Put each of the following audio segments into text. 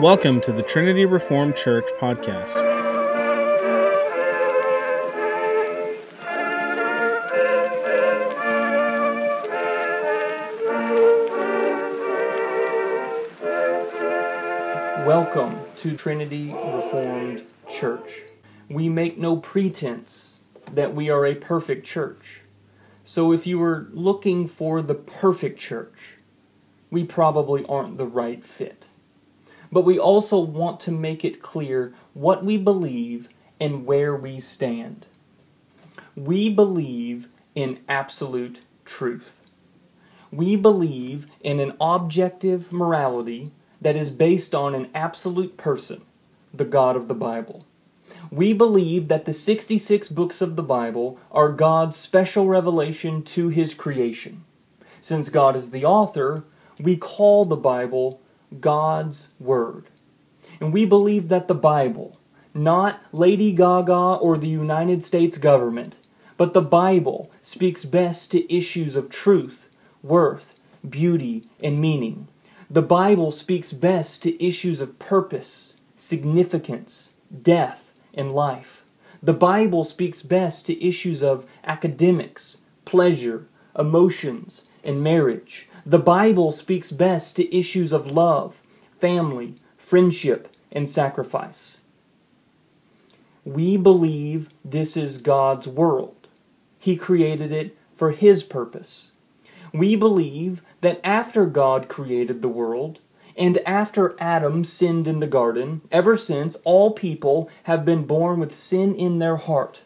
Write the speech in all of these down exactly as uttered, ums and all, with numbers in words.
Welcome to the Trinity Reformed Church podcast. Welcome to Trinity Reformed Church. We make no pretense that we are a perfect church. So if you were looking for the perfect church, we probably aren't the right fit. But we also want to make it clear what we believe and where we stand. We believe in absolute truth. We believe in an objective morality that is based on an absolute person, the God of the Bible. We believe that the sixty-six books of the Bible are God's special revelation to His creation. Since God is the author, we call the Bible God's Word. And we believe that the Bible, not Lady Gaga or the United States government, but the Bible speaks best to issues of truth, worth, beauty, and meaning. The Bible speaks best to issues of purpose, significance, death, and life. The Bible speaks best to issues of academics, pleasure, emotions, and marriage. The Bible speaks best to issues of love, family, friendship, and sacrifice. We believe this is God's world. He created it for His purpose. We believe that after God created the world, and after Adam sinned in the garden, ever since, all people have been born with sin in their heart.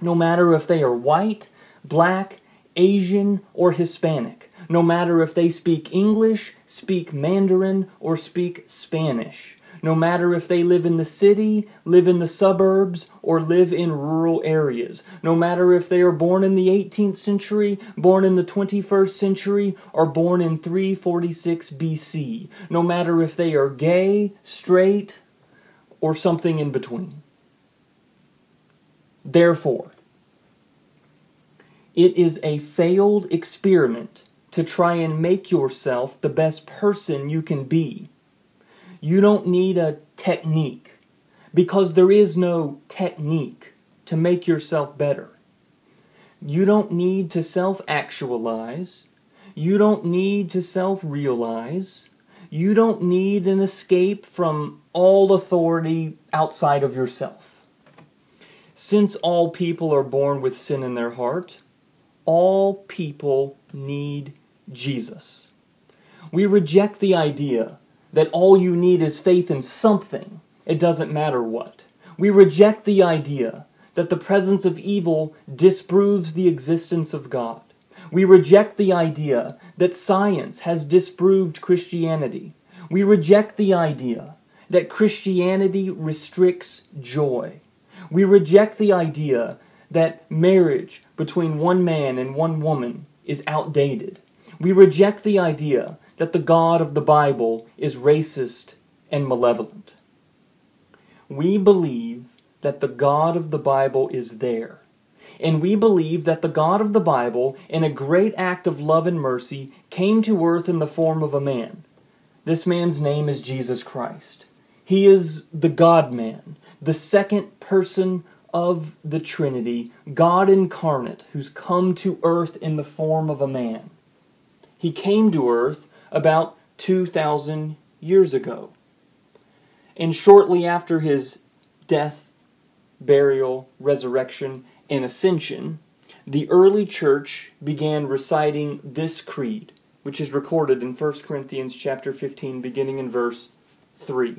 No matter if they are white, black, Asian, or Hispanic. No matter if they speak English, speak Mandarin, or speak Spanish. No matter if they live in the city, live in the suburbs, or live in rural areas. No matter if they are born in the eighteenth century, born in the twenty-first century, or born in three forty-six B C. No matter if they are gay, straight, or something in between. Therefore, it is a failed experiment to try and make yourself the best person you can be. You don't need a technique, because there is no technique to make yourself better. You don't need to self-actualize. You don't need to self-realize. You don't need an escape from all authority outside of yourself. Since all people are born with sin in their heart, all people need Jesus. We reject the idea that all you need is faith in something. It doesn't matter what. We reject the idea that the presence of evil disproves the existence of God. We reject the idea that science has disproved Christianity. We reject the idea that Christianity restricts joy. We reject the idea that marriage between one man and one woman is outdated. We reject the idea that the God of the Bible is racist and malevolent. We believe that the God of the Bible is there. And we believe that the God of the Bible, in a great act of love and mercy, came to earth in the form of a man. This man's name is Jesus Christ. He is the God-man, the second person of the Trinity, God incarnate, who's come to earth in the form of a man. He came to earth about two thousand years ago. And shortly after His death, burial, resurrection, and ascension, the early church began reciting this creed, which is recorded in First Corinthians chapter fifteen, beginning in verse three.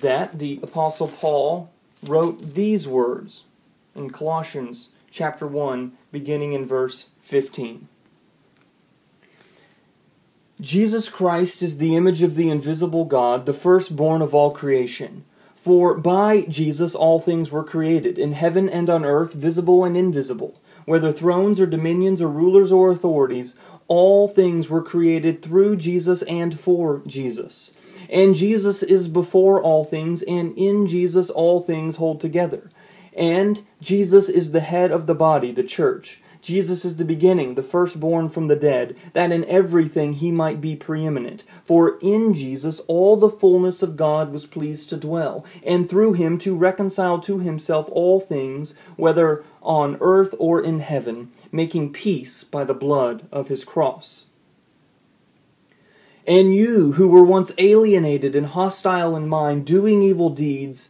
that, the Apostle Paul wrote these words in Colossians chapter one, beginning in verse fifteen. Jesus Christ is the image of the invisible God, the firstborn of all creation. For by Jesus all things were created, in heaven and on earth, visible and invisible. Whether thrones or dominions or rulers or authorities, all things were created through Jesus and for Jesus. And Jesus is before all things, and in Jesus all things hold together. And Jesus is the head of the body, the church. Jesus is the beginning, the firstborn from the dead, that in everything he might be preeminent. For in Jesus all the fullness of God was pleased to dwell, and through him to reconcile to himself all things, whether on earth or in heaven, making peace by the blood of his cross. And you, who were once alienated and hostile in mind, doing evil deeds,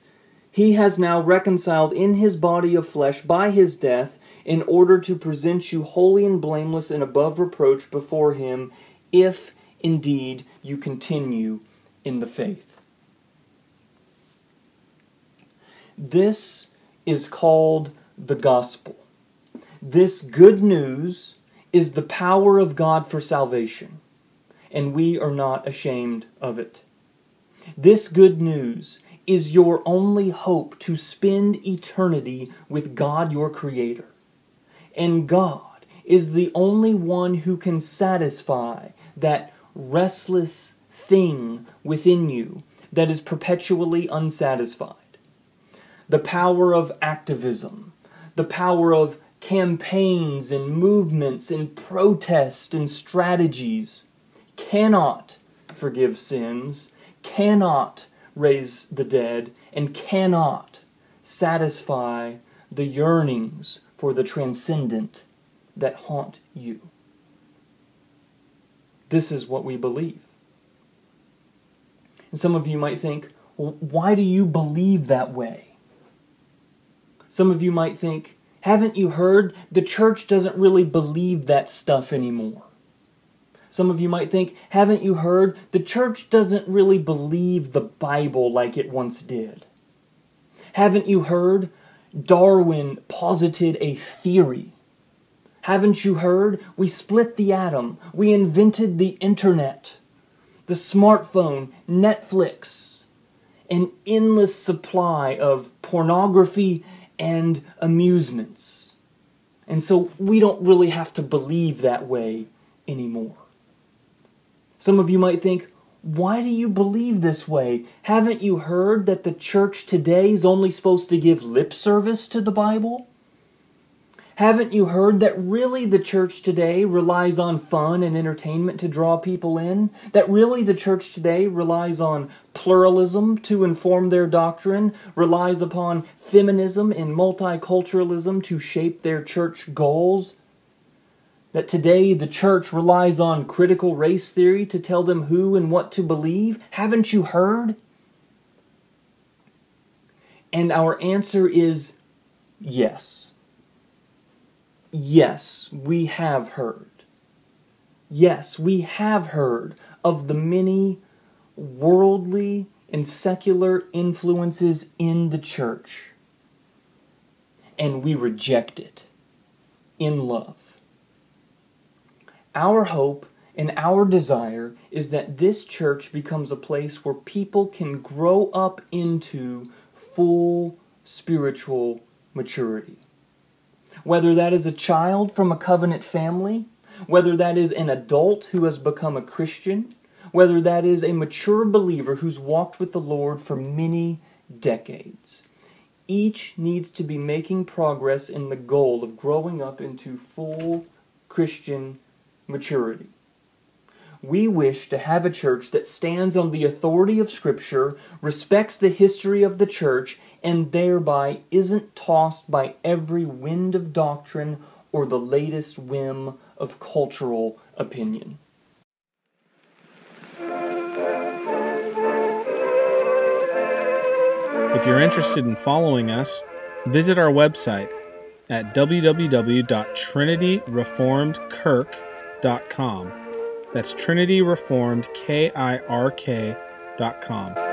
he has now reconciled in his body of flesh by his death, in order to present you holy and blameless and above reproach before him, if indeed you continue in the faith. This is called the gospel. This good news is the power of God for salvation, and we are not ashamed of it. This good news is your only hope to spend eternity with God your Creator. And God is the only one who can satisfy that restless thing within you that is perpetually unsatisfied. The power of activism, the power of campaigns and movements and protests and strategies cannot forgive sins, cannot raise the dead, and cannot satisfy the yearnings for the transcendent that haunt you. This is what we believe. And some of you might think, well, why do you believe that way? Some of you might think, haven't you heard? The church doesn't really believe that stuff anymore. Some of you might think, haven't you heard? The church doesn't really believe the Bible like it once did. Haven't you heard? Darwin posited a theory. Haven't you heard? We split the atom. We invented the internet, the smartphone, Netflix, an endless supply of pornography and amusements. And so we don't really have to believe that way anymore. Some of you might think, why do you believe this way? Haven't you heard that the church today is only supposed to give lip service to the Bible? Haven't you heard that really the church today relies on fun and entertainment to draw people in? That really the church today relies on pluralism to inform their doctrine, relies upon feminism and multiculturalism to shape their church goals? That today the church relies on critical race theory to tell them who and what to believe? Haven't you heard? And our answer is yes. Yes, we have heard. Yes, we have heard of the many worldly and secular influences in the church. And we reject it in love. Our hope and our desire is that this church becomes a place where people can grow up into full spiritual maturity. Whether that is a child from a covenant family, whether that is an adult who has become a Christian, whether that is a mature believer who's walked with the Lord for many decades. Each needs to be making progress in the goal of growing up into full Christian maturity. Maturity. We wish to have a church that stands on the authority of Scripture, respects the history of the church, and thereby isn't tossed by every wind of doctrine or the latest whim of cultural opinion. If you're interested in following us, visit our website at w w w dot trinity reformed kirk dot com. Dot com. That's Trinity Reformed K I R K dot com.